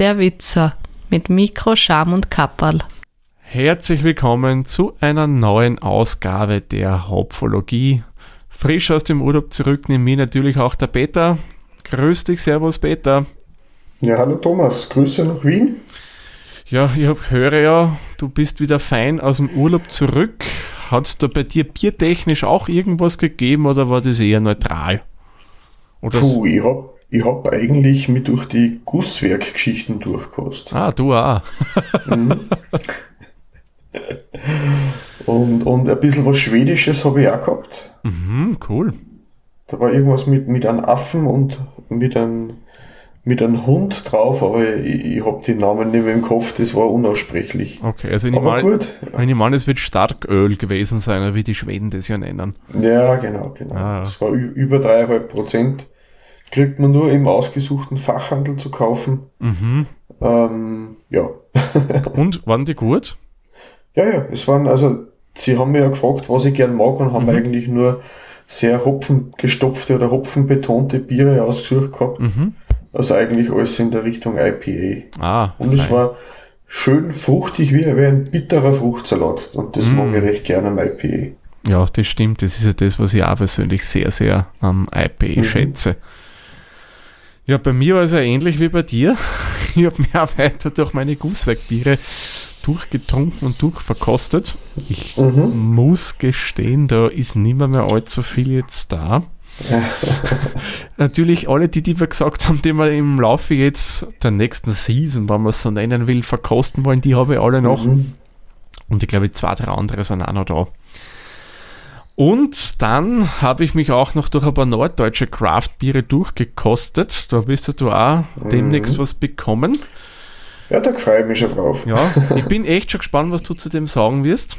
der Witzer mit Mikro, Charme und Kapperl. Herzlich willkommen zu einer neuen Ausgabe der Hopfologie. Frisch aus dem Urlaub zurück nimmt mich natürlich auch der Peter. Grüß dich, servus Peter. Ja, hallo Thomas, Grüße nach Wien. Ja, ich höre ja, du bist wieder fein aus dem Urlaub zurück. Hat es da bei dir biertechnisch auch irgendwas gegeben oder war das eher neutral? Oder ich hab eigentlich mit durch die Gusswerk-Geschichten durchgekostet. Ah, du auch. Und ein bisschen was Schwedisches habe ich auch gehabt. Mhm, cool. Da war irgendwas mit einem Affen und mit einem Hund drauf, aber ich habe den Namen nicht mehr im Kopf, das war unaussprechlich. Okay, also ich nehme an, es wird Starköl gewesen sein, wie die Schweden das ja nennen. Ja, genau. Es war über 3,5%. Kriegt man nur im ausgesuchten Fachhandel zu kaufen. Mhm. Ja. Und, waren die gut? Ja, es waren, also sie haben mich ja gefragt, was ich gern mag und haben eigentlich nur sehr hopfengestopfte oder hopfenbetonte Biere ausgesucht gehabt. Mhm. Also eigentlich alles in der Richtung IPA. Und es war schön fruchtig, wie ein bitterer Fruchtsalat. Und das mag ich recht gerne am IPA. Ja, das stimmt. Das ist ja das, was ich auch persönlich sehr, sehr am IPA schätze. Ja, bei mir war es ja ähnlich wie bei dir. Ich habe mich auch weiter durch meine Gusswerk-Biere durchgetrunken und durchverkostet. Ich muss gestehen, da ist nimmer mehr allzu viel jetzt da. Natürlich alle, die wir gesagt haben, die wir im Laufe jetzt der nächsten Season, wenn man es so nennen will, verkosten wollen, die habe ich alle noch. Und ich glaube, 2, 3 andere sind auch noch da. Und dann habe ich mich auch noch durch ein paar norddeutsche Craft-Biere durchgekostet. Da wirst du auch demnächst was bekommen. Ja, da freue ich mich schon drauf. Ja, ich bin echt schon gespannt, was du zu dem sagen wirst.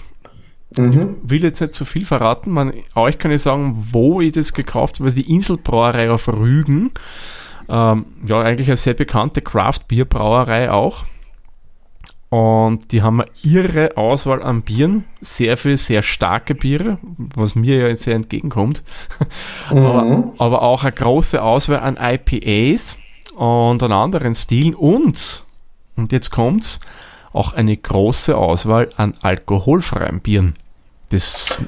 Ich will jetzt nicht zu viel verraten. Euch kann ich sagen, wo ich das gekauft habe. Also die Inselbrauerei auf Rügen. Ja, eigentlich eine sehr bekannte Craft-Bier-Brauerei auch. Und die haben eine irre Auswahl an Bieren. Sehr viele, sehr starke Biere, was mir ja jetzt sehr entgegenkommt. Aber auch eine große Auswahl an IPAs und an anderen Stilen. Und jetzt kommt's, auch eine große Auswahl an alkoholfreien Bieren. Das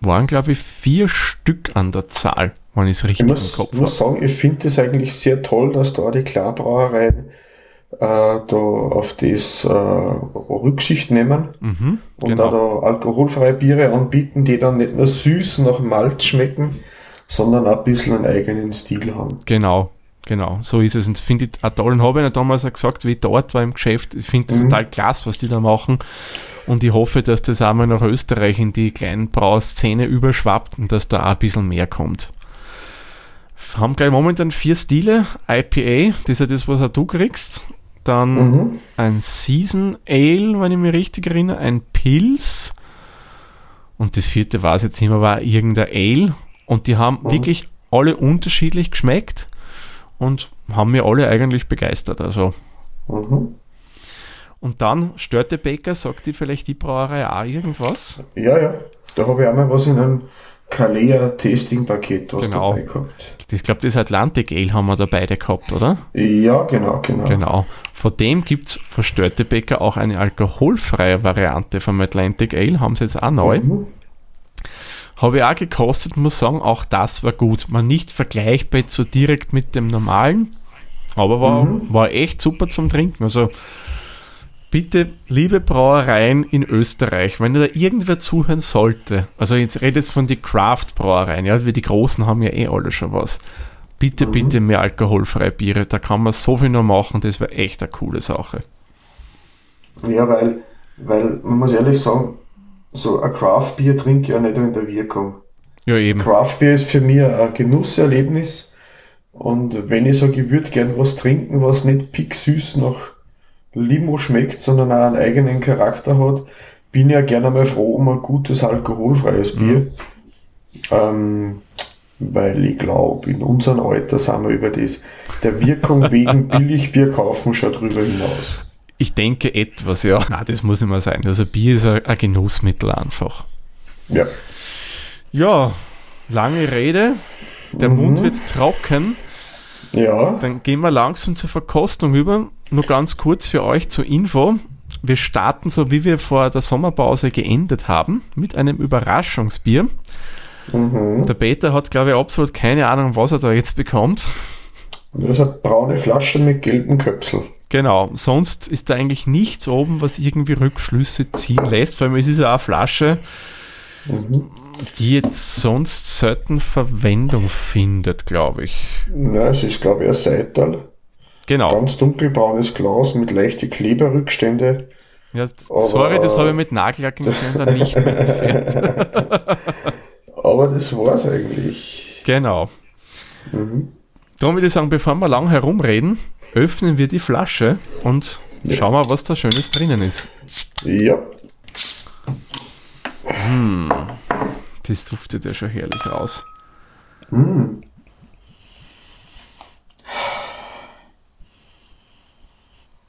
waren, glaube ich, 4 Stück an der Zahl, wenn ich es richtig im Kopf habe. Ich muss sagen, ich finde es eigentlich sehr toll, dass da die Klarbrauereien da auf das Rücksicht nehmen und da alkoholfreie Biere anbieten, die dann nicht nur süß nach Malz schmecken, sondern auch ein bisschen einen eigenen Stil haben. Genau, so ist es. Und finde ich auch toll. Und habe ich ja damals auch gesagt, wie ich dort war im Geschäft, ich finde das total klasse, was die da machen. Und ich hoffe, dass das auch mal nach Österreich in die kleinen Brauszene überschwappt und dass da auch ein bisschen mehr kommt. Wir haben gleich momentan 4 Stile. IPA, das ist ja das, was auch du kriegst. Dann ein Season Ale, wenn ich mich richtig erinnere, ein Pils. Und das 4. war es jetzt immer, war irgendein Ale. Und die haben wirklich alle unterschiedlich geschmeckt. Und haben mir alle eigentlich begeistert. Also. Und dann Störtebecker, sagt dir vielleicht die Brauerei auch irgendwas? Ja, da habe ich auch mal was in einem Kalea-Tasting-Paket dabei gehabt. Ich glaube, das Atlantic Ale haben wir da beide gehabt, oder? Ja, genau. Von dem gibt es von Störtebecker auch eine alkoholfreie Variante vom Atlantic Ale, haben sie jetzt auch neu. Habe ich auch gekostet, muss sagen, auch das war gut. Nicht vergleichbar so direkt mit dem normalen, aber war echt super zum Trinken. Also bitte, liebe Brauereien in Österreich, wenn da irgendwer zuhören sollte, also jetzt redet jetzt von den Craft-Brauereien, ja, die Großen haben ja alle schon was. Bitte, bitte mehr alkoholfreie Biere, da kann man so viel noch machen, das wäre echt eine coole Sache. Ja, weil man muss ehrlich sagen, so ein Craft-Bier trinke ich ja nicht in der Wirkung. Ja, eben. Craft-Bier ist für mich ein Genusserlebnis. Und wenn ich sage, ich würde gern was trinken, was nicht picksüß nach Limo schmeckt, sondern auch einen eigenen Charakter hat, bin ich ja gerne mal froh um ein gutes alkoholfreies Bier. Weil ich glaube, in unserem Alter sind wir über das der Wirkung wegen Billigbier kaufen schon drüber hinaus. Ich denke etwas, ja. Nein, das muss nicht mehr sein. Also Bier ist ein Genussmittel einfach. Ja. Ja, lange Rede. Der Mund wird trocken. Ja. Dann gehen wir langsam zur Verkostung über. Nur ganz kurz für euch zur Info. Wir starten so, wie wir vor der Sommerpause geendet haben, mit einem Überraschungsbier. Mhm. Der Peter hat, glaube ich, absolut keine Ahnung, was er da jetzt bekommt. Das hat braune Flaschen mit gelben Köpsel. Genau, sonst ist da eigentlich nichts oben, was irgendwie Rückschlüsse ziehen lässt. Vor allem ist es ja eine Flasche, die jetzt sonst selten Verwendung findet, glaube ich. Ja, es ist, glaube ich, ein Seital. Genau. Ganz dunkelbraunes Glas mit leichten Kleberrückstände. Ja, sorry, das habe ich mit Nagellack nicht mehr entfernt. Aber das war es eigentlich. Genau. Mhm. Darum würde ich sagen, bevor wir lang herumreden, öffnen wir die Flasche und schauen mal, was da Schönes drinnen ist. Ja. Das duftet ja schon herrlich raus. Mm.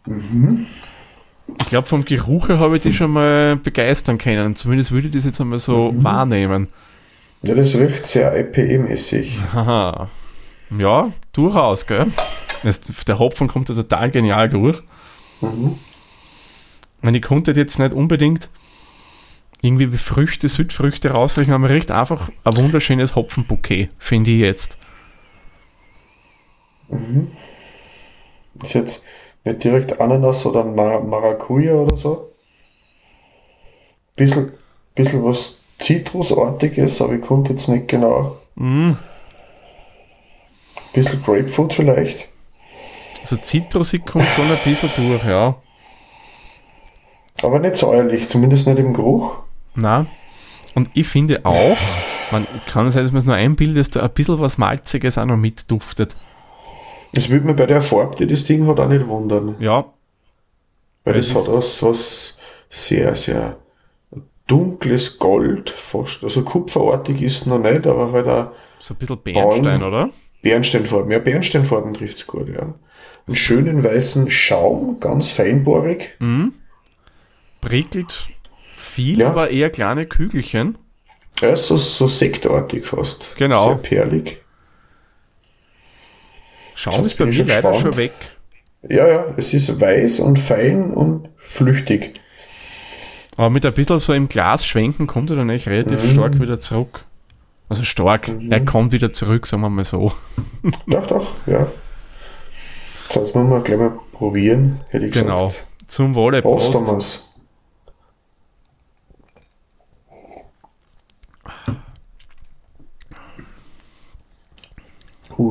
Mhm. Ich glaube, vom Geruch her habe ich die schon mal begeistern können. Zumindest würde ich das jetzt einmal so wahrnehmen. Ja, das riecht sehr IPA-mäßig. Aha. Ja, durchaus, gell? Der Hopfen kommt ja total genial durch. Mhm. Ich konnte jetzt nicht unbedingt irgendwie wie Früchte, Südfrüchte rausriechen, aber man riecht einfach ein wunderschönes Hopfenbouquet, finde ich jetzt. Mhm. Ist jetzt nicht direkt Ananas oder Maracuja oder so. Bisschen was Zitrusartiges, aber ich konnte jetzt nicht genau. Mhm. Bisschen Grapefruit vielleicht. Also Zitrusig kommt schon ein bisschen durch, ja. Aber nicht säuerlich, zumindest nicht im Geruch. Nein. Und ich finde auch, man kann sein, dass man es nur einbildet, dass da ein bisschen was Malziges auch noch mit duftet. Das würde mir bei der Farbe, die das Ding hat, auch nicht wundern. Ja. Weil das hat was sehr, sehr dunkles Gold, fast. Also kupferartig ist es noch nicht, aber halt auch... So ein bisschen Bernstein, oder? Bernsteinfarben, ja, Bernsteinfarben trifft es gut, ja. Einen schönen weißen Schaum, ganz feinbohrig. Mhm. Prickelt viel, ja. Aber eher kleine Kügelchen. Ja, so sektartig fast. Genau. Sehr perlig. Schaum ist bei mir leider schon weg. Ja, es ist weiß und fein und flüchtig. Aber mit ein bisschen so im Glas schwenken kommt er dann eigentlich relativ stark wieder zurück. Also stark, er kommt wieder zurück, sagen wir mal so. Doch, ja. Jetzt müssen wir gleich mal probieren, hätte ich gesagt. Genau, zum Wohle. Prost, Thomas.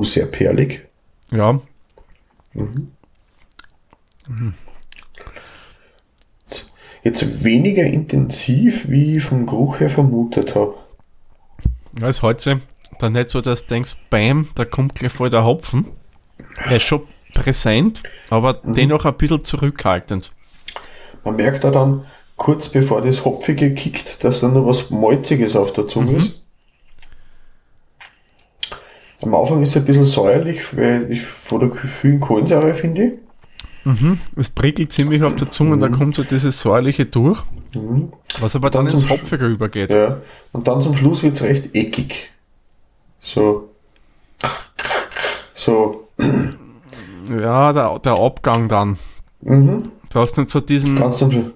Sehr perlig. Ja. Jetzt weniger intensiv, wie ich vom Geruch her vermutet habe. Ja, ist heute dann nicht so, dass du denkst, bam, da kommt gleich voll der Hopfen. Er ist schon präsent, aber dennoch ein bisschen zurückhaltend. Man merkt da dann, kurz bevor das Hopfige kickt, dass da noch was Malziges auf der Zunge ist. Am Anfang ist es ein bisschen säuerlich, weil ich vor der vielen Kohlensäure finde. Es prickelt ziemlich auf der Zunge und dann kommt so dieses Säuerliche durch, was aber dann ins Hopfige übergeht. Ja. Und dann zum Schluss wird es recht eckig. So. Ja, der Abgang dann. Du hast nicht so diesen,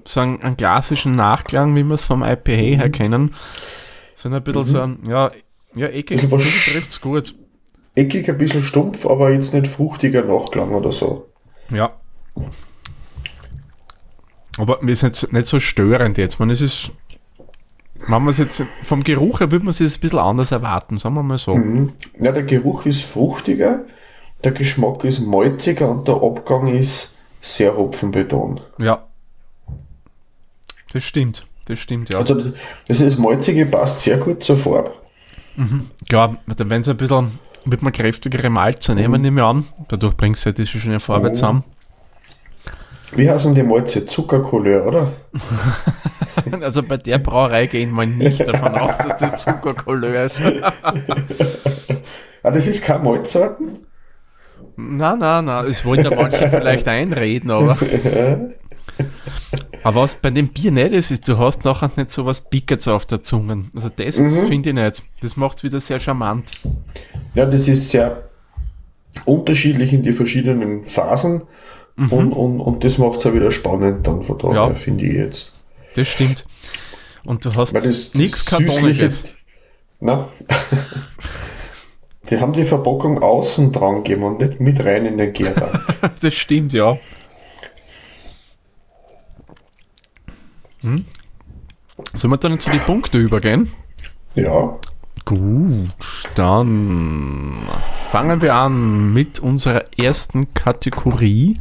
sagen, einen klassischen Nachklang, wie wir es vom IPA her kennen. Sondern ein bisschen so ein, ja eckig, also trifft's gut. Eckig, ein bisschen stumpf, aber jetzt nicht fruchtiger Nachklang oder so. Ja. Aber ist nicht so störend jetzt. Man, es ist, wenn man es jetzt vom Geruch her, würde man es jetzt ein bisschen anders erwarten, sagen wir mal so. Ja, der Geruch ist fruchtiger, der Geschmack ist malziger und der Abgang ist sehr hopfenbetont. Ja. Das stimmt, ja. Also das Malzige passt sehr gut zur Farbe. Klar, dann wenn es ein bisschen... Wird man kräftigere Malze nehmen, nehme ich an. Dadurch bringst du ja diese schöne Farbe zusammen. Wie heißen die Malze? Zuckerkolleur, oder? Also bei der Brauerei gehen wir nicht davon aus, dass das Zuckerkolleur ist. Ah, das ist kein Malzsorten? Nein. Das wollen ja manche vielleicht einreden, aber... Aber was bei dem Bier nicht ist, du hast nachher nicht so was Pickets auf der Zunge. Also das finde ich nicht. Das macht es wieder sehr charmant. Ja, das ist sehr unterschiedlich in die verschiedenen Phasen Mhm. Und das macht es ja wieder spannend dann von daher, ja, finde ich jetzt. Das stimmt. Und du hast nichts Kartoniges. Nein. Die haben die Verpackung außen dran gegeben und nicht mit rein in den Gärten. Das stimmt, ja. Hm? Sollen wir dann zu den Punkten übergehen? Ja. Gut, dann fangen wir an mit unserer ersten Kategorie,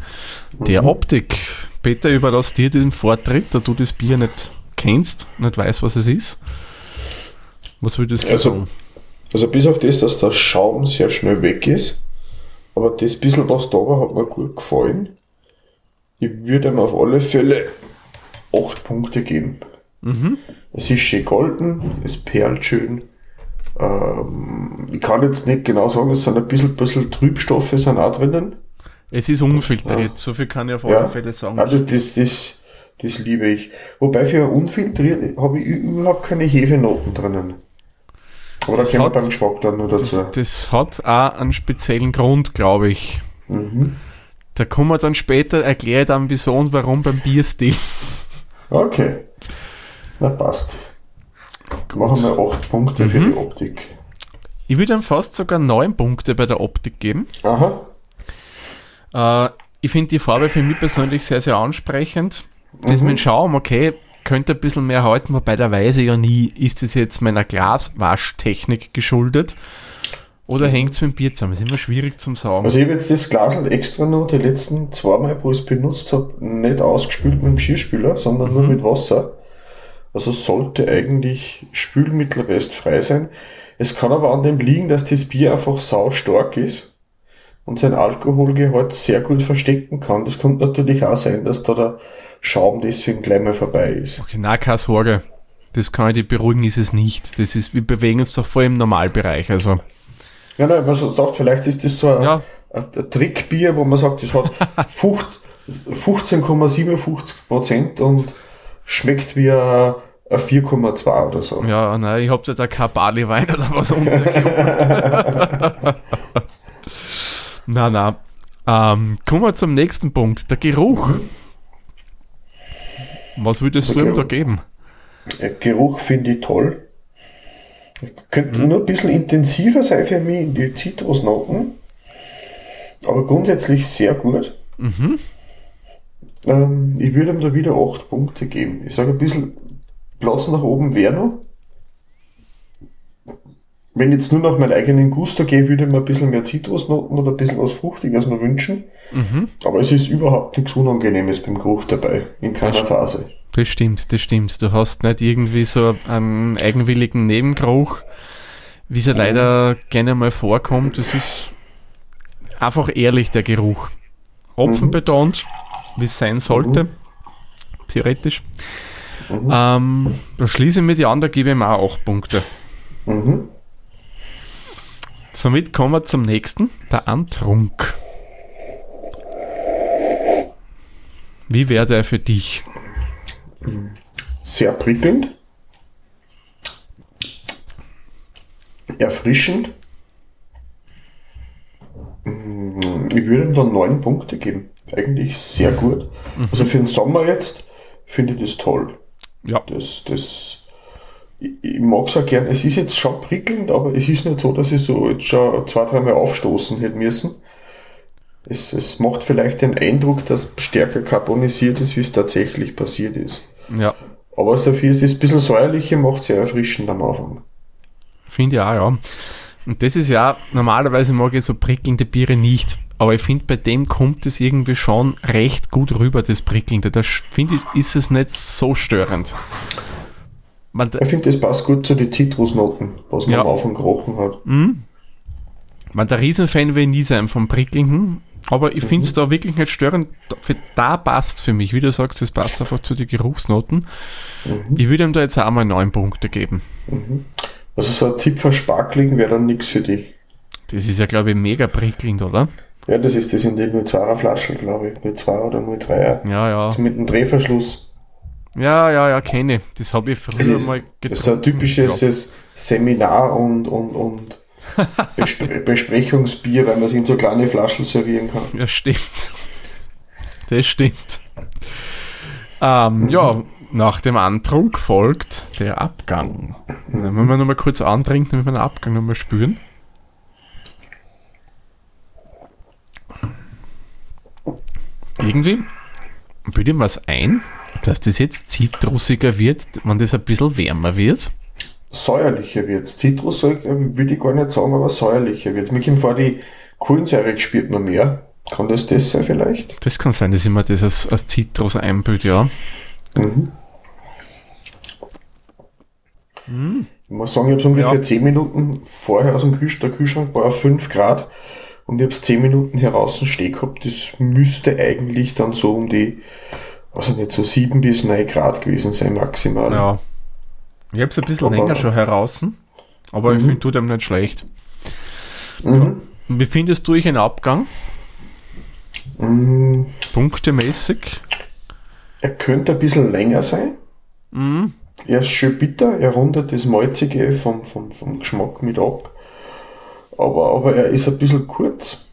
der Optik. Peter, überlass dir den Vortritt, da du das Bier nicht kennst, nicht weißt, was es ist. Was würde das sagen? Also bis auf das, dass der Schaum sehr schnell weg ist, aber das bisschen was da war, hat mir gut gefallen. Ich würde ihm auf alle Fälle 8 Punkte geben. Mhm. Es ist schön golden, es perlt schön. Ich kann jetzt nicht genau sagen, es sind ein bisschen Trübstoffe sind auch drinnen. Es ist unfiltriert, so viel kann ich auf alle Fälle sagen. Ja, das liebe ich. Wobei für unfiltriert habe ich überhaupt keine Hefenoten drinnen. Aber das da kommen wir beim Geschmack dann nur dazu. Das hat auch einen speziellen Grund, glaube ich. Mhm. Da kommen wir dann später, erkläre ich dann wieso und warum beim Bierstil. Okay. Na passt. Gut. Machen wir 8 Punkte für die Optik. Ich würde ihm fast sogar 9 Punkte bei der Optik geben. Aha. Ich finde die Farbe für mich persönlich sehr, sehr ansprechend. Das mit dem Schaum, okay, könnte ein bisschen mehr halten, wobei der Weise ja nie, ist es jetzt meiner Glaswaschtechnik geschuldet oder hängt es mit dem Bier zusammen? Das ist immer schwierig zum sagen. Also ich habe jetzt das Glas extra nur die letzten 2 Mal, wo ich es benutzt habe, nicht ausgespült mit dem Geschirrspüler, sondern nur mit Wasser. Also sollte eigentlich spülmittelrestfrei sein. Es kann aber an dem liegen, dass das Bier einfach sau stark ist und sein Alkoholgehalt sehr gut verstecken kann. Das könnte natürlich auch sein, dass da der Schaum deswegen gleich mal vorbei ist. Okay, na keine Sorge. Das kann ich dir beruhigen, ist es nicht. Das ist, wir bewegen uns doch voll im Normalbereich. Also. Ja, nein, man sagt, vielleicht ist das so ein Trickbier, wo man sagt, das hat 15,57% und schmeckt wie ein 4,2 oder so. Ja, nein, ich hab da kein Barleywein oder was untergekommen. Nein. Kommen wir zum nächsten Punkt, der Geruch. Was würdest du ihm da geben? Geruch finde ich toll. Könnte nur ein bisschen intensiver sein für mich in die Zitrusnoten. Aber grundsätzlich sehr gut. Mhm. Ich würde ihm da wieder 8 Punkte geben. Ich sage ein bisschen Platz nach oben wäre noch. Wenn ich jetzt nur nach meinem eigenen Gusto gehe, würde ich mir ein bisschen mehr Zitrusnoten oder ein bisschen was Fruchtiges noch wünschen. Mhm. Aber es ist überhaupt nichts Unangenehmes beim Geruch dabei, in keiner Phase. Das stimmt. Du hast nicht irgendwie so einen eigenwilligen Nebengeruch, wie es ja leider gerne mal vorkommt. Es ist einfach ehrlich, der Geruch. Hopfenbetont, wie es sein sollte, theoretisch. Da schließe ich mir die an, da gebe ich ihm auch 8 Punkte. Mhm. Somit kommen wir zum nächsten, der Antrunk. Wie wäre der für dich? Sehr prickelnd. Erfrischend. Ich würde ihm dann 9 Punkte geben. Eigentlich sehr gut. Also für den Sommer jetzt finde ich das toll. Ja. Ich mag es auch gern, es ist jetzt schon prickelnd, aber es ist nicht so, dass ich so jetzt schon 2-3 Mal aufstoßen hätte müssen. Es macht vielleicht den Eindruck, dass es stärker carbonisiert ist, wie es tatsächlich passiert ist. Ja. Aber dafür ist das ein bisschen säuerliche, macht sehr erfrischend am Anfang. Finde ich auch, ja. Und das ist ja, normalerweise mag ich so prickelnde Biere nicht, aber ich finde, bei dem kommt es irgendwie schon recht gut rüber, das Prickelnde. Da finde ich, ist es nicht so störend. Ich finde, das passt gut zu den Zitrusnoten, was man am Anfang gerochen hat. Mhm. Der Riesenfan will nie sein vom Prickelnden, aber ich finde es da wirklich nicht störend. Da passt es für mich. Wie du sagst, es passt einfach zu den Geruchsnoten. Mhm. Ich würde ihm da jetzt auch mal 9 Punkte geben. Mhm. Also so ein Zipfer-Sparkling wäre dann nichts für dich. Das ist ja, glaube ich, mega prickelnd, oder? Ja, das ist das in den 0,2er Flaschen, glaube ich. 0,2 oder 0,3er. Ja. Also mit dem Drehverschluss. Ja, kenne ich. Das habe ich früher mal getrunken. Das ist ein typisches Seminar und Besprechungsbier, weil man es in so kleine Flaschen servieren kann. Ja, stimmt. das stimmt. Ja, nach dem Antrunk folgt der Abgang. Dann wollen wir nochmal kurz antrinken, damit wir den Abgang nochmal spüren. Irgendwie bildet mir was ein, dass das jetzt zitrusiger wird, wenn das ein bisschen wärmer wird. Säuerlicher wird es. Zitrus würde ich gar nicht sagen, aber säuerlicher wird es. Mir kommt vor, die Kohlensäure spürt man mehr. Kann das sein vielleicht? Das kann sein, dass ich mir das als Zitrus einbilde, ja. Mhm. Mhm. Ich muss sagen, ich habe es ungefähr 10 Minuten vorher aus dem Kühlschrank war auf 5 Grad und ich habe es 10 Minuten heraus stehen gehabt. Das müsste eigentlich dann so um die, also nicht so 7 bis 9 Grad gewesen sein maximal. Ja. Ich habe es ein bisschen länger schon heraus, aber ich finde, tut einem nicht schlecht. Mhm. Ja. Wie findest du einen Abgang? Mhm. Punktemäßig? Er könnte ein bisschen länger sein. Mhm. Er ist schön bitter, er rundet das Malzige vom Geschmack mit ab. Aber er ist ein bisschen kurz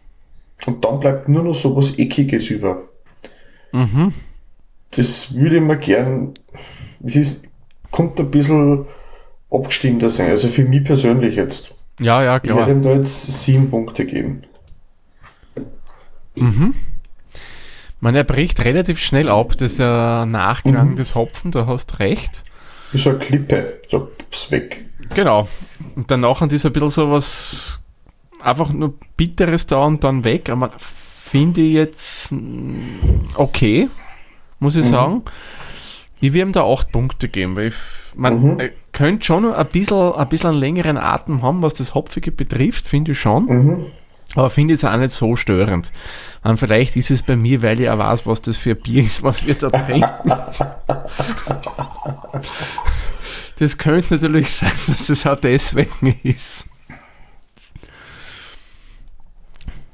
und dann bleibt nur noch so was Eckiges über. Mhm. Das würde ich mir gern... Kommt ein bisschen abgestimmter sein, also für mich persönlich jetzt. Ja, ja, klar. Ich hätte ihm da jetzt 7 Punkte geben. Mhm. Er bricht relativ schnell ab, das ist ein Nachklang des Hopfen, da hast du recht. Ist so eine Klippe, so ist weg. Genau. Und danach ist ein bisschen so was, einfach nur Bitteres da und dann weg, aber finde ich jetzt okay, muss ich sagen. Ich will ihm da 8 Punkte geben, weil er könnte schon noch ein bisschen einen längeren Atem haben, was das Hopfige betrifft, finde ich schon. Mhm. Aber finde ich es auch nicht so störend. Und vielleicht ist es bei mir, weil ich auch weiß, was das für ein Bier ist, was wir da trinken. Das könnte natürlich sein, dass es auch deswegen ist.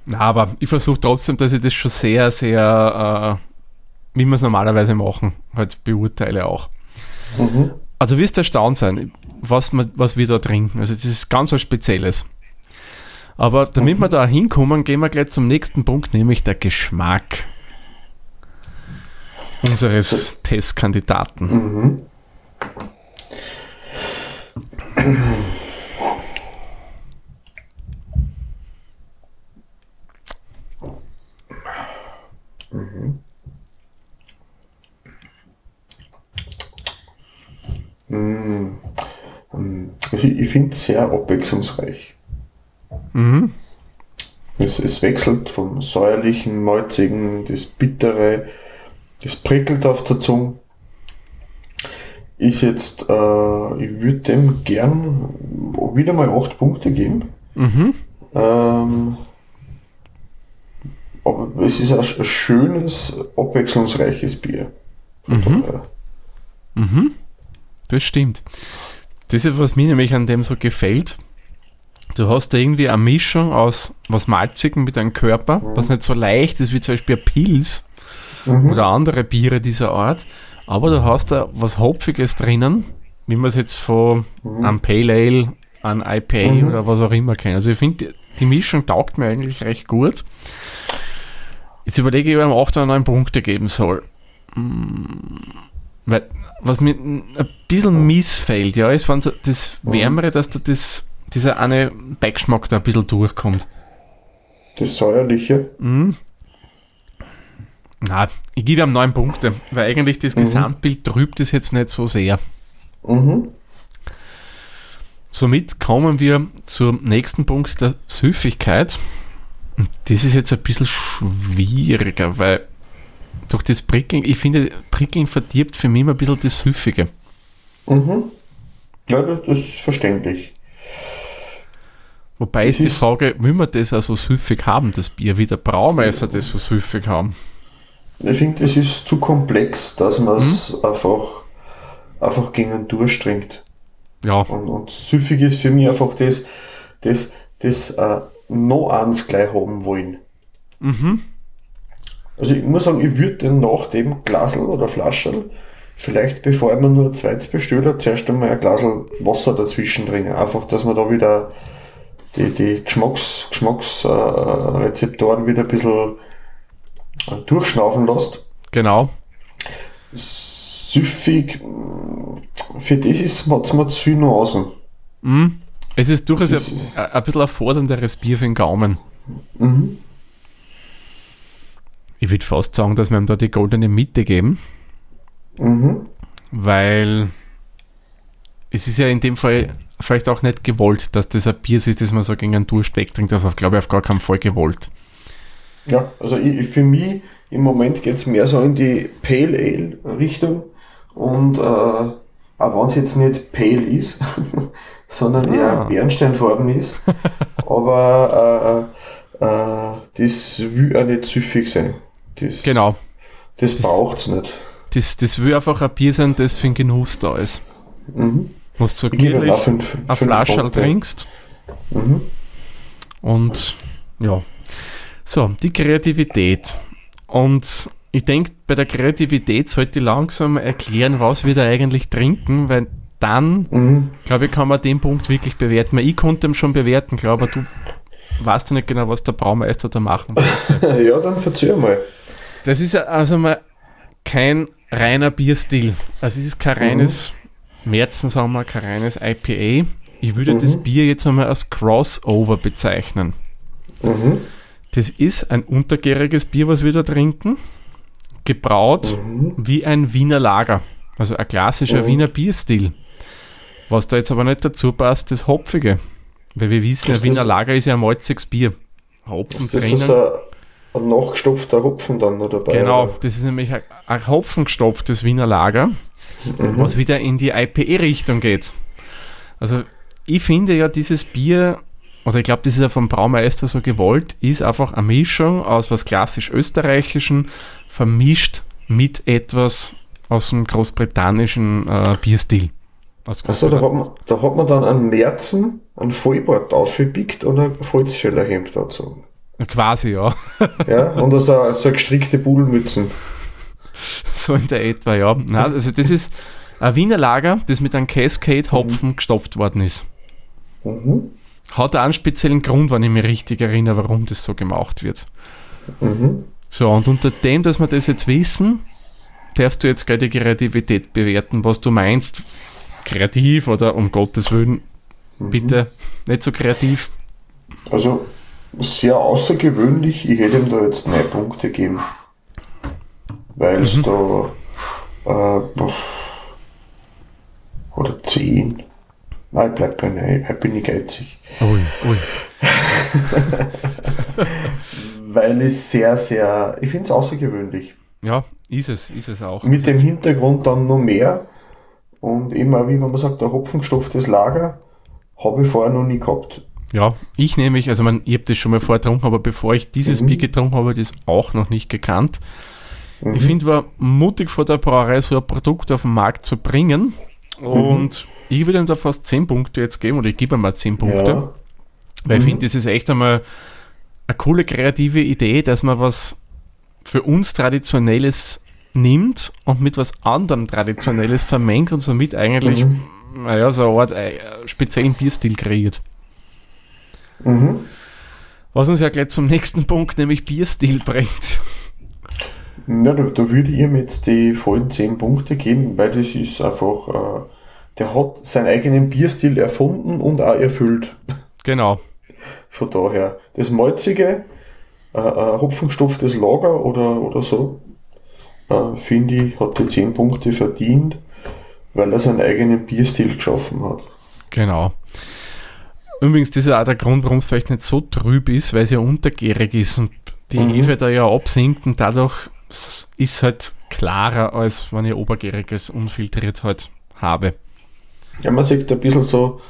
Na, aber ich versuche trotzdem, dass ich das schon sehr, sehr... wie wir es normalerweise machen, halt beurteile auch. Mhm. Also wirst du erstaunt sein, was wir da trinken. Also das ist ganz was Spezielles. Aber damit wir da hinkommen, gehen wir gleich zum nächsten Punkt, nämlich der Geschmack unseres Testkandidaten. Mhm. Mhm. Also ich finde es sehr abwechslungsreich. Mhm. Es wechselt vom säuerlichen, malzigen, das bittere, das prickelt auf der Zunge. Ist jetzt, ich würde dem gern wieder mal 8 Punkte geben. Mhm. Aber es ist ein schönes, abwechslungsreiches Bier. Mhm. Mhm. Das stimmt. Das ist, was mir nämlich an dem so gefällt. Du hast da irgendwie eine Mischung aus was Malzigem mit einem Körper, was nicht so leicht ist wie zum Beispiel ein Pils oder andere Biere dieser Art, aber du hast da was Hopfiges drinnen, wie man es jetzt von einem Pale Ale, einem IPA oder was auch immer kennt. Also ich finde, die Mischung taugt mir eigentlich recht gut. Jetzt überlege ich, ob ich ihm 8 oder 9 Punkte geben soll. Weil, was mir ein bisschen missfällt, ja, ist, wenn so das Wärmere, dass da dieser eine Beigeschmack da ein bisschen durchkommt. Das Säuerliche? Mhm. Nein, ich gebe ihm 9 Punkte, weil eigentlich das Gesamtbild trübt es jetzt nicht so sehr. Mhm. Somit kommen wir zum nächsten Punkt der Süffigkeit. Und das ist jetzt ein bisschen schwieriger, weil durch das Prickeln, ich finde, Prickeln verdirbt für mich immer ein bisschen das Süffige. Mhm. Ja, das ist verständlich. Wobei ist die Frage, will man das auch so süffig haben, das Bier, wie der Braumeister das so süffig haben? Ich finde, es ist zu komplex, dass man es einfach gegen einen durchdringt. Ja. Und süffig ist für mich einfach das noch eins gleich haben wollen. Mhm. Also ich muss sagen, ich würde nach dem Glasl oder Flascherl vielleicht, bevor man nur ein zweites bestellt, zuerst einmal ein Glasl Wasser dazwischen trinken. Einfach, dass man da wieder die Geschmacksrezeptoren wieder ein bisschen durchschnaufen lässt. Genau. Süffig, für das hat es mir zu viel Nuancen. Mhm. Es ist durchaus ein bisschen ein fordernderes Bier für den Gaumen. Mhm. Ich würde fast sagen, dass wir ihm da die goldene Mitte geben. Mhm. Weil es ist ja in dem Fall vielleicht auch nicht gewollt, dass das ein Bier ist, das man so gegen einen Durst wegtrinkt. Das ist, glaube ich, auf gar keinen Fall gewollt. Ja, also für mich im Moment geht es mehr so in die Pale Ale Richtung. Und auch wenn es jetzt nicht pale ist, sondern eher bernsteinfarben ist. Aber das will auch nicht süffig sein. Genau. Das braucht es nicht. Das will einfach ein Bier sein, das für den Genuss da ist. Mhm. Was du gemütlich eine Flasche trinkst. Mhm. Und ja. So, die Kreativität. Und ich denke, bei der Kreativität sollte ich langsam erklären, was wir da eigentlich trinken, weil dann, glaube ich, kann man den Punkt wirklich bewerten. Ich konnte ihn schon bewerten, glaube ich, du weißt ja nicht genau, was der Braumeister da machen wollte. Ja, dann verzeih mal. Das ist also mal kein reiner Bierstil. Also es ist kein reines Märzen, sagen wir, kein reines IPA. Ich würde das Bier jetzt einmal als Crossover bezeichnen. Mhm. Das ist ein untergäriges Bier, was wir da trinken, gebraut wie ein Wiener Lager, also ein klassischer Wiener Bierstil. Was da jetzt aber nicht dazu passt, das Hopfige, weil wir wissen, ein Wiener Lager ist ja ein malziges Bier. Hopfen ist das drinnen. Ein nachgestopfter Hopfen dann noch dabei? Genau, oder? Das ist nämlich ein hopfengestopftes Wiener Lager, was wieder in die IPA-Richtung geht. Also ich finde ja dieses Bier, oder ich glaube, das ist ja vom Braumeister so gewollt, ist einfach eine Mischung aus was klassisch Österreichischen, vermischt mit etwas aus dem großbritannischen Bierstil. Also da hat man dann einen Märzen, einen Vollbart aufgepickt und ein Holzfällerhemd dazu. Quasi, ja. Ja, und also so gestrickte Bullmützen. So in der etwa, ja. Nein, also das ist ein Wiener Lager, das mit einem Cascade-Hopfen gestopft worden ist. Mhm. Hat einen speziellen Grund, wenn ich mich richtig erinnere, warum das so gemacht wird. Mhm. So, und unter dem, dass wir das jetzt wissen, darfst du jetzt gleich die Kreativität bewerten, was du meinst. Kreativ oder um Gottes Willen, bitte nicht so kreativ. Also sehr außergewöhnlich, ich hätte ihm da jetzt 9 Punkte gegeben. Weil es da oder 10. Nein, ich bleib bei 9, ich bin nicht geizig. Ui. Weil es sehr, sehr, ich finde es außergewöhnlich. Ja, ist es auch. Mit dem Hintergrund dann noch mehr und immer, wie man sagt, ein hopfengestopftes Lager habe ich vorher noch nie gehabt. Ja, ich nehme mich, ich habe das schon mal vorher getrunken, aber bevor ich dieses Bier getrunken habe, habe ich das auch noch nicht gekannt. Mhm. Ich finde, war mutig von der Brauerei, so ein Produkt auf den Markt zu bringen. Und ich würde ihm da fast 10 Punkte jetzt geben, oder ich gebe ihm mal 10 Punkte. Ja. Weil ich finde, das ist echt einmal eine coole kreative Idee, dass man was für uns Traditionelles nimmt und mit was anderem Traditionelles vermengt und somit eigentlich so eine Art speziellen Bierstil kreiert. Mhm. Was uns ja gleich zum nächsten Punkt, nämlich Bierstil, bringt. Ja, da würde ich ihm jetzt die vollen 10 Punkte geben, weil das ist einfach, der hat seinen eigenen Bierstil erfunden und auch erfüllt. Genau. Von daher, das malzige, hopfengestopftes Lager oder so, finde ich, hat die 10 Punkte verdient, weil er seinen eigenen Bierstil geschaffen hat. Genau. Übrigens, das ist auch der Grund, warum es vielleicht nicht so trüb ist, weil es ja untergärig ist und die Hefe da ja absinkt und dadurch ist halt klarer, als wenn ich obergäriges unfiltriert halt habe. Ja, man sieht ein bisschen so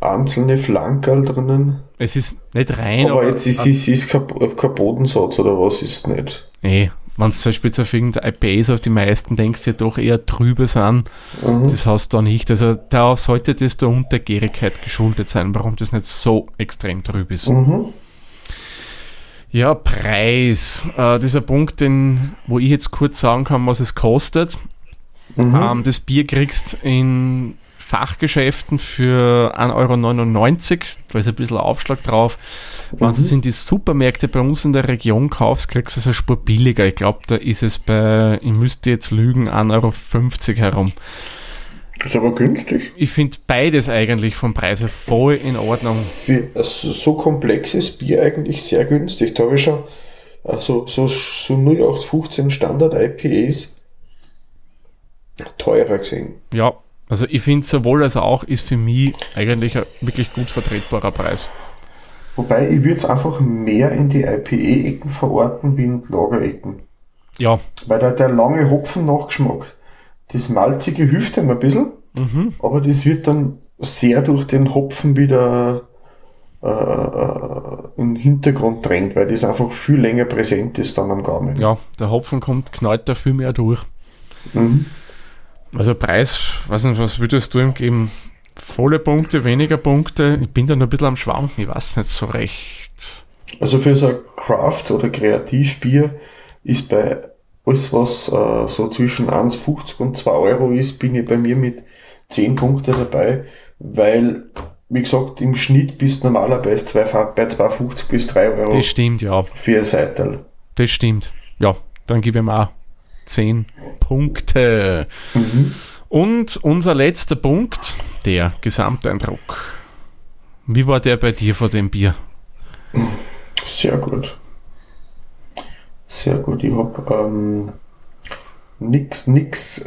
einzelne Flankerl drinnen. Es ist nicht rein. Aber jetzt ist kein Bodensatz oder was ist nicht? Nee, wenn du zum Beispiel auf irgendein IPAs auf die meisten denkst, die doch eher trübe sind, das hast du da nicht. Also da sollte das der Untergärigkeit geschuldet sein, warum das nicht so extrem trüb ist. Mhm. Ja, Preis. Das ist ein Punkt, wo ich jetzt kurz sagen kann, was es kostet. Das Bier kriegst in Fachgeschäften für 1,99 Euro. Da ist ein bisschen Aufschlag drauf. Wenn du es in die Supermärkte bei uns in der Region kaufst, kriegst du es eine Spur billiger. Ich glaube, da ist es bei, ich müsste jetzt lügen, 1,50 Euro herum. Das ist aber günstig. Ich finde beides eigentlich vom Preis her voll in Ordnung. Für so komplexes Bier eigentlich sehr günstig. Da habe ich schon so 0815 Standard-IPAs teurer gesehen. Ja, also ich finde sowohl als auch ist für mich eigentlich ein wirklich gut vertretbarer Preis. Wobei, ich würde es einfach mehr in die IPA-Ecken verorten wie in Lagerecken. Ja. Weil da der lange Hopfen-Nachgeschmack, das Malzige hilft einem ein bisschen, aber das wird dann sehr durch den Hopfen wieder im Hintergrund drängt, weil das einfach viel länger präsent ist dann am Gaumen. Ja, der Hopfen knallt da viel mehr durch. Mhm. Also Preis, weiß nicht, was würdest du ihm geben? Volle Punkte, weniger Punkte? Ich bin da noch ein bisschen am Schwanken, ich weiß nicht so recht. Also für so ein Craft- oder Kreativbier ist bei alles, was so zwischen 1,50 und 2 Euro ist, bin ich bei mir mit 10 Punkten dabei, weil, wie gesagt, im Schnitt bist du normalerweise bei 2,50 bis 3 Euro. Das stimmt, ja. Für ein Seital. Das stimmt. Ja, dann gebe ich ihm auch 10 Punkte. Mhm. Und unser letzter Punkt, der Gesamteindruck. Wie war der bei dir von dem Bier? Sehr gut. Sehr gut. Ich habe nichts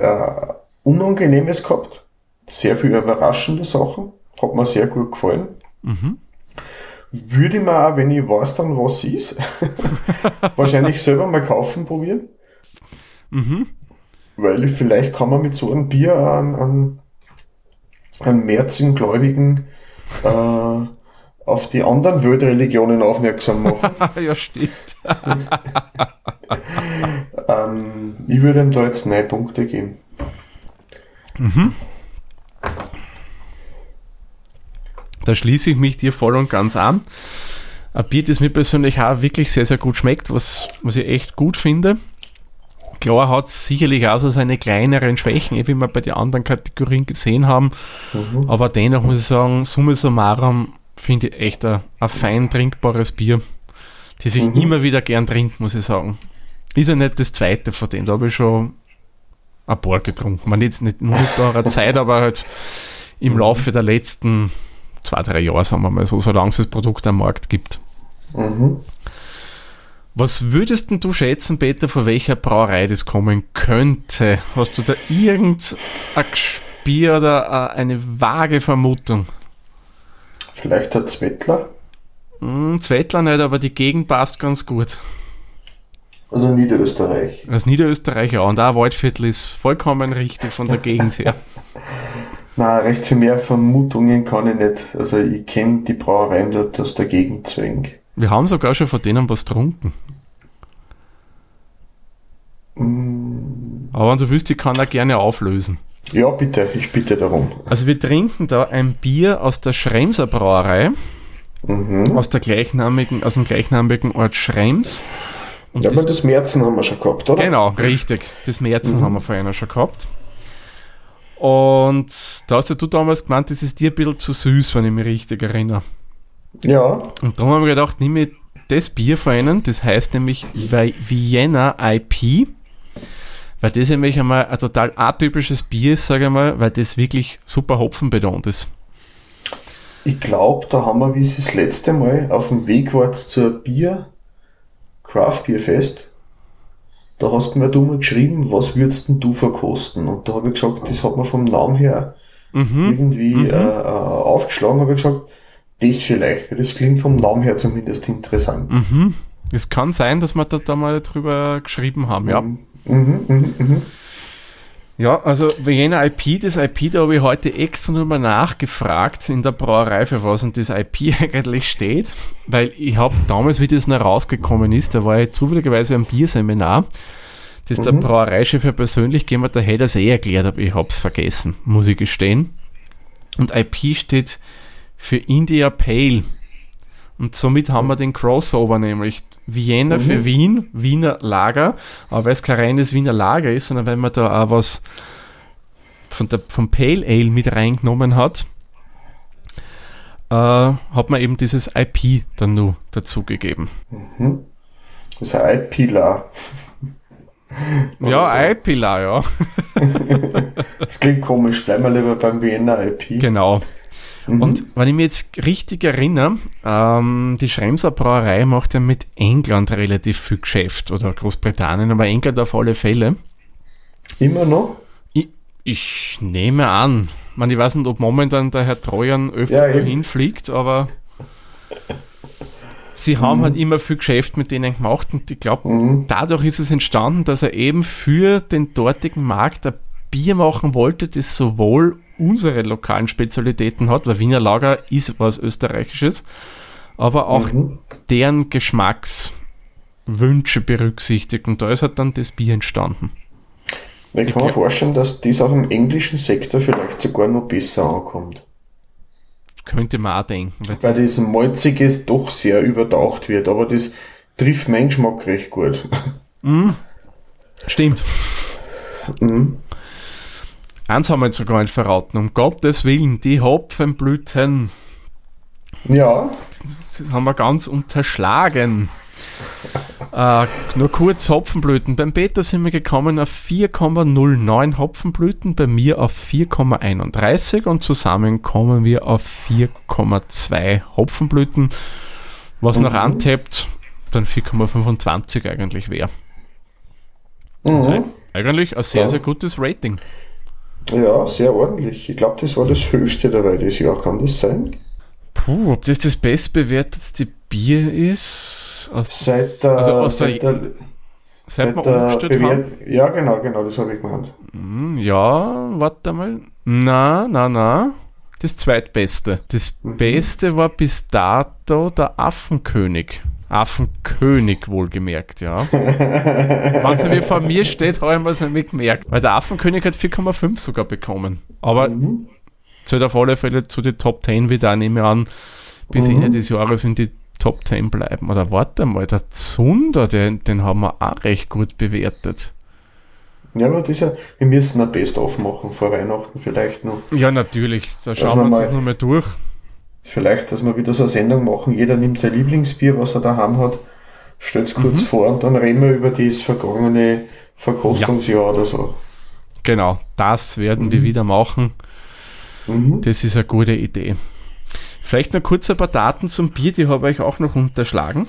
Unangenehmes gehabt. Sehr viele überraschende Sachen. Hat mir sehr gut gefallen. Mhm. Würde ich mir auch, wenn ich weiß dann, was ist, wahrscheinlich selber mal kaufen, probieren. Mhm. Weil vielleicht kann man mit so einem Bier an Märzengläubigen auf die anderen Weltreligionen aufmerksam machen. Ja, stimmt. Ich würde ihm da jetzt 9 Punkte geben. Mhm. Da schließe ich mich dir voll und ganz an. Ein Bier, das mir persönlich auch wirklich sehr, sehr gut schmeckt, was ich echt gut finde. Klar hat es sicherlich auch so seine kleineren Schwächen, wie wir bei den anderen Kategorien gesehen haben. Mhm. Aber dennoch muss ich sagen, summa summarum finde ich echt ein fein trinkbares Bier, das ich immer wieder gern trinke, muss ich sagen. Ist ja nicht das zweite von dem, da habe ich schon ein paar getrunken. Man jetzt nicht nur mit eurer Zeit, aber halt im Laufe der letzten 2-3 Jahre, sagen wir mal so, solange es das Produkt am Markt gibt. Mhm. Was würdest denn du schätzen, Peter, von welcher Brauerei das kommen könnte? Hast du da irgendein Gespür oder eine vage Vermutung? Vielleicht der Zwettler? Zwettler nicht, aber die Gegend passt ganz gut. Also Niederösterreich. Aus Niederösterreich, ja. Und auch Waldviertel ist vollkommen richtig von der Gegend her. Nein, recht viel mehr Vermutungen kann ich nicht. Also ich kenne die Brauereien dort aus der Gegend zwäng. Wir haben sogar schon von denen was getrunken. Aber wenn du willst, ich kann auch gerne auflösen. Ja, bitte. Ich bitte darum. Also wir trinken da ein Bier aus der Schremser Brauerei, aus dem gleichnamigen Ort Schrems. Und ja, aber das Märzen haben wir schon gehabt, oder? Genau, richtig. Das Märzen haben wir vor einer schon gehabt. Und da hast ja du damals gemeint, das ist dir ein bisschen zu süß, wenn ich mich richtig erinnere. Ja. Und darum haben wir gedacht, nimm mir das Bier von einem, das heißt nämlich Vienna I.P, weil das nämlich einmal ein total atypisches Bier ist, sage ich mal, weil das wirklich super hopfenbetont ist. Ich glaube, da haben wir, wie es das letzte Mal auf dem Weg war zur Craft-Bier-Fest, da hast du mir dumm geschrieben, was würdest denn du verkosten? Und da habe ich gesagt, das hat man vom Namen her irgendwie aufgeschlagen, habe ich gesagt, das vielleicht, weil das klingt vom Namen her zumindest interessant. Mhm. Es kann sein, dass wir da mal drüber geschrieben haben, ja. Ja, also Vienna IP, das IP, da habe ich heute extra nur mal nachgefragt in der Brauerei, für was und das IP eigentlich steht, weil ich habe damals, wie das noch rausgekommen ist, da war ich zufälligerweise am Bierseminar, das der Brauereichef ja persönlich gegeben hat, da hätte er es eh erklärt, aber ich habe es vergessen, muss ich gestehen. Und IP steht für India Pale. Und somit haben wir den Crossover, nämlich Vienna für Wien, Wiener Lager, aber weil es kein reines Wiener Lager ist, sondern weil wir da auch was vom Pale Ale mit reingenommen hat, hat man eben dieses IP dann nur dazugegeben. Mhm. Das ist ein IPA. Ja, so. IPA, ja. Das klingt komisch, bleiben wir lieber beim Vienna IP. Genau. Mhm. Und wenn ich mich jetzt richtig erinnere, die Schremser Brauerei macht ja mit England relativ viel Geschäft, oder Großbritannien, aber England auf alle Fälle. Immer noch? Ich nehme an. Ich weiß nicht, ob momentan der Herr Trojan öfter hinfliegt, aber sie haben halt immer viel Geschäft mit denen gemacht und ich glaube, dadurch ist es entstanden, dass er eben für den dortigen Markt ein Bier machen wollte, das sowohl unsere lokalen Spezialitäten hat, weil Wiener Lager ist was Österreichisches, aber auch deren Geschmackswünsche berücksichtigt und da ist halt dann das Bier entstanden. Ich kann mir vorstellen, dass das auf dem englischen Sektor vielleicht sogar noch besser ankommt. Könnte man auch denken. Weil das Malziges doch sehr übertaucht wird, aber das trifft meinen Geschmack recht gut. Mm. Stimmt. Mm. Eins haben wir jetzt sogar nicht verraten, um Gottes Willen, die Hopfenblüten. Ja. Das haben wir ganz unterschlagen. Nur kurz Hopfenblüten. Beim Peter sind wir gekommen auf 4,09 Hopfenblüten, bei mir auf 4,31 und zusammen kommen wir auf 4,2 Hopfenblüten, was nach Untappd dann 4,25 eigentlich wäre. Eigentlich ein sehr, sehr gutes Rating. Ja, sehr ordentlich. Ich glaube, das war das Höchste dabei das Jahr. Kann das sein? Puh, ob das das bestbewertetste Bier ist? Ja, genau, das habe ich gemeint. Ja, warte mal. Na. Das zweitbeste. Das Beste war bis dato der Affenkönig. Affenkönig wohlgemerkt, ja. Wenn es nämlich vor mir steht, habe ich mir es nämlich gemerkt. Weil der Affenkönig hat 4,5 sogar bekommen. Aber zählt auf alle Fälle zu den Top 10 wieder, nehme ich an, bis Ende des Jahres in die Top 10 bleiben. Oder warte mal, der Zunder, den haben wir auch recht gut bewertet. Ja, aber das ja, wir müssen ein Best-of machen vor Weihnachten vielleicht noch. Ja, natürlich, da schauen wir uns das nochmal durch. Vielleicht, dass wir wieder so eine Sendung machen, jeder nimmt sein Lieblingsbier, was er daheim hat, stellt es kurz vor und dann reden wir über das vergangene Verkostungsjahr oder so. Genau, das werden wir wieder machen. Das ist eine gute Idee. Vielleicht noch kurz ein paar Daten zum Bier, die habe ich auch noch unterschlagen.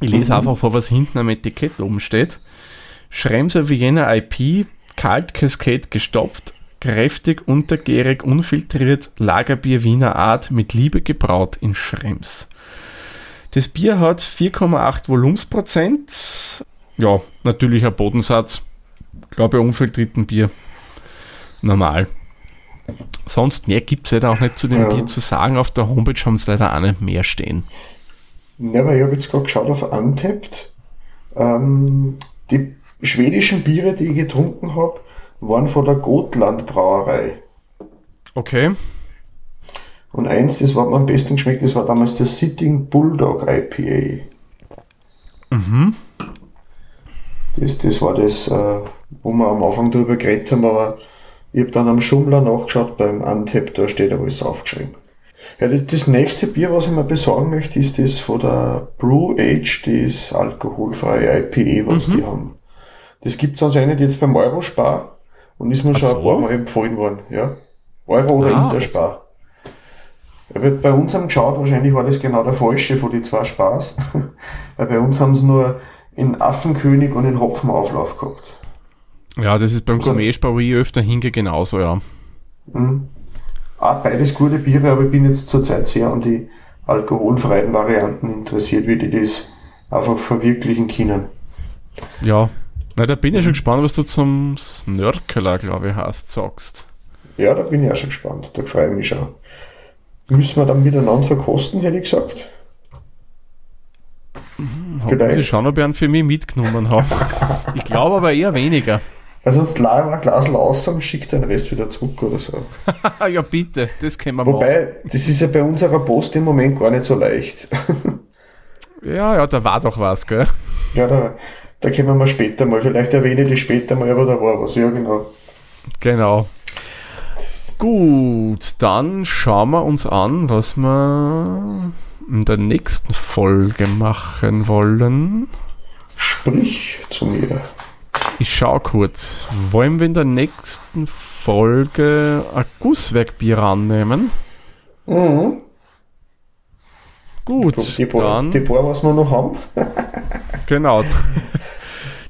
Ich lese einfach vor, was hinten am Etikett oben steht. Schremser Vienna I.P, kalt, Cascade gestopft, kräftig, untergärig, unfiltriert, Lagerbier Wiener Art, mit Liebe gebraut in Schrems. Das Bier hat 4,8 Volumensprozent. Ja, natürlich ein Bodensatz. Ich glaube, unfiltrierten Bier. Normal. Sonst mehr gibt es leider auch nicht zu dem Bier zu sagen. Auf der Homepage haben es leider auch nicht mehr stehen. Ja, aber ich habe jetzt gerade geschaut auf Untappd. Die schwedischen Biere, die ich getrunken habe, waren von der Gotlands Brauerei. Okay. Und eins, das war mir am besten geschmeckt, das war damals der Sitting Bulldog IPA. Mhm. Das war das, wo wir am Anfang darüber geredet haben, aber ich habe dann am Schummler nachgeschaut, beim Untappd, da steht alles aufgeschrieben. Ja, das nächste Bier, was ich mir besorgen möchte, ist das von der Brew Age, das alkoholfreie IPA, was die haben. Das gibt es anscheinend jetzt beim Eurospar und ist mir schon ein paar Mal empfohlen worden. Ja? Oder Interspar. Er wird bei uns am geschaut, wahrscheinlich war das genau der falsche von den zwei Spars. Weil bei uns haben sie nur in Affenkönig und in Hopfenauflauf gehabt. Ja, das ist beim Gourmet-Spar, wo ich öfter hingehe, genauso, ja. Auch beides gute Biere, aber ich bin jetzt zurzeit sehr an die alkoholfreien Varianten interessiert, wie die das einfach verwirklichen können. Ja, na, da bin ich schon gespannt, was du zum Snörkeler, glaube ich, sagst. Ja, da bin ich auch schon gespannt, da freue ich mich schon. Müssen wir dann miteinander verkosten, hätte ich gesagt. Vielleicht. Sie schauen, ob ich einen für mich mitgenommen habe. Ich glaube aber eher weniger. Also sonst lagen wir ein Glas aus und schickt den Rest wieder zurück oder so. Ja bitte, das können wir machen. Wobei, das ist ja bei unserer Post im Moment gar nicht so leicht. Ja, da war doch was, gell? Ja, da können wir mal später mal, vielleicht erwähne ich das später mal, aber da war was, ja genau. Gut, dann schauen wir uns an, was wir in der nächsten Folge machen wollen. Sprich zu mir. Ich schaue kurz. Wollen wir in der nächsten Folge ein Gusswerk-Bier annehmen? Mhm. Gut, die paar, was wir noch haben. Genau.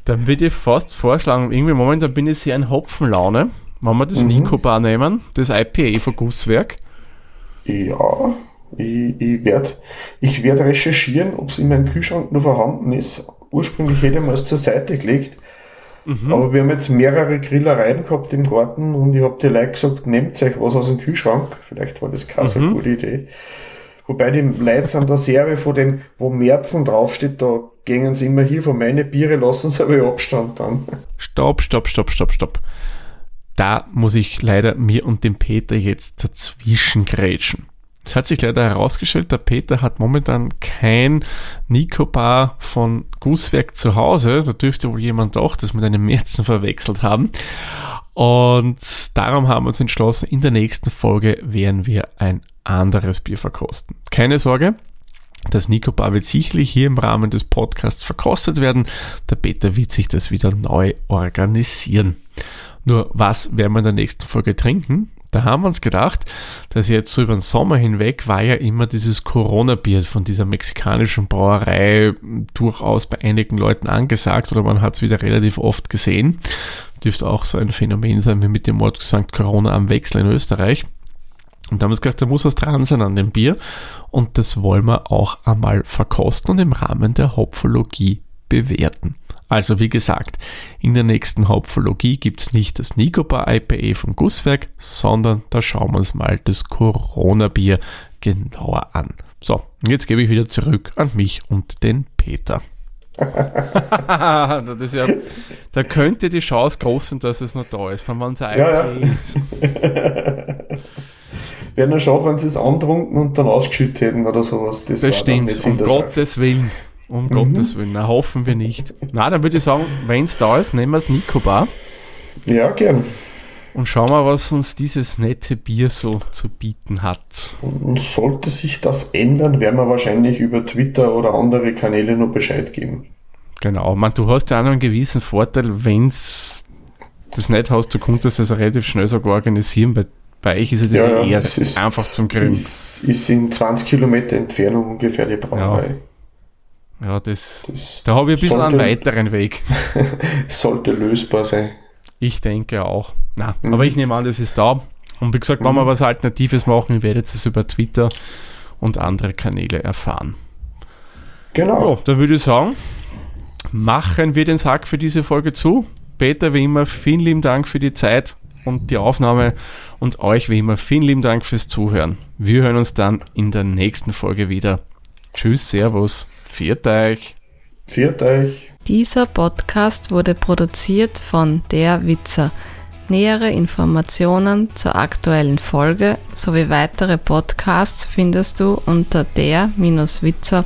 Dann würde ich fast vorschlagen, irgendwie momentan bin ich sehr in Hopfenlaune. Wollen wir das Nicobar nehmen? Das IPA von Gusswerk? Ja, ich werd recherchieren, ob es in meinem Kühlschrank noch vorhanden ist. Ursprünglich hätte ich mal es zur Seite gelegt. Mhm. Aber wir haben jetzt mehrere Grillereien gehabt im Garten und ich habe die Leute gesagt, nehmt euch was aus dem Kühlschrank. Vielleicht war das keine so gute Idee. Wobei die Leute sind da sehr, von dem, wo Märzen draufsteht, da gehen sie immer hier von meine Biere, lassen sie aber Abstand dann. Stopp. Da muss ich leider mir und dem Peter jetzt dazwischen grätschen. Es hat sich leider herausgestellt, der Peter hat momentan kein Nicobar von Gusswerk zu Hause. Da dürfte wohl jemand auch das mit einem Märzen verwechselt haben. Und darum haben wir uns entschlossen, in der nächsten Folge werden wir ein anderes Bier verkosten. Keine Sorge, das Nicobar wird sicherlich hier im Rahmen des Podcasts verkostet werden. Der Peter wird sich das wieder neu organisieren. Nur was werden wir in der nächsten Folge trinken? Da haben wir uns gedacht, dass jetzt so über den Sommer hinweg war ja immer dieses Corona-Bier von dieser mexikanischen Brauerei durchaus bei einigen Leuten angesagt oder man hat es wieder relativ oft gesehen. Dürfte auch so ein Phänomen sein wie mit dem Wort St. Corona am Wechsel in Österreich. Und da haben wir uns gedacht, da muss was dran sein an dem Bier und das wollen wir auch einmal verkosten und im Rahmen der Hopfologie bewerten. Also wie gesagt, in der nächsten Hopfologie gibt es nicht das Nicobar IPA von Gusswerk, sondern da schauen wir uns mal das Corona-Bier genauer an. So, jetzt gebe ich wieder zurück an mich und den Peter. Das ist ja, da könnte die Chance groß sein, dass es noch da ist, wenn man es ist. Wäre noch schade, wenn sie es antrunken und dann ausgeschüttet hätten oder sowas. Das stimmt, um Gottes Willen. Um Gottes Willen, na, hoffen wir nicht. Na, dann würde ich sagen, wenn es da ist, nehmen wir es Nicobar. Ja, gern. Und schauen wir, was uns dieses nette Bier so zu bieten hat. Und sollte sich das ändern, werden wir wahrscheinlich über Twitter oder andere Kanäle noch Bescheid geben. Genau, man, du hast ja auch noch einen gewissen Vorteil, wenn es das nicht hast, du konntest es relativ schnell sogar organisieren, weil bei euch ist es eher das ist einfach zum Grillen. Ist in 20 Kilometer Entfernung ungefähr die Brauerei. Ja. Ja, da habe ich ein bisschen einen weiteren Weg. Sollte lösbar sein. Ich denke auch. Nein, aber ich nehme an, das ist da. Und wie gesagt, wenn wir was Alternatives machen, ihr werdet es über Twitter und andere Kanäle erfahren. Genau. Ja, dann würde ich sagen, machen wir den Sack für diese Folge zu. Peter, wie immer, vielen lieben Dank für die Zeit und die Aufnahme. Und euch, wie immer, vielen lieben Dank fürs Zuhören. Wir hören uns dann in der nächsten Folge wieder. Tschüss, Servus. Viert euch. Dieser Podcast wurde produziert von Der Witzer. Nähere Informationen zur aktuellen Folge sowie weitere Podcasts findest du unter der-witzer.at.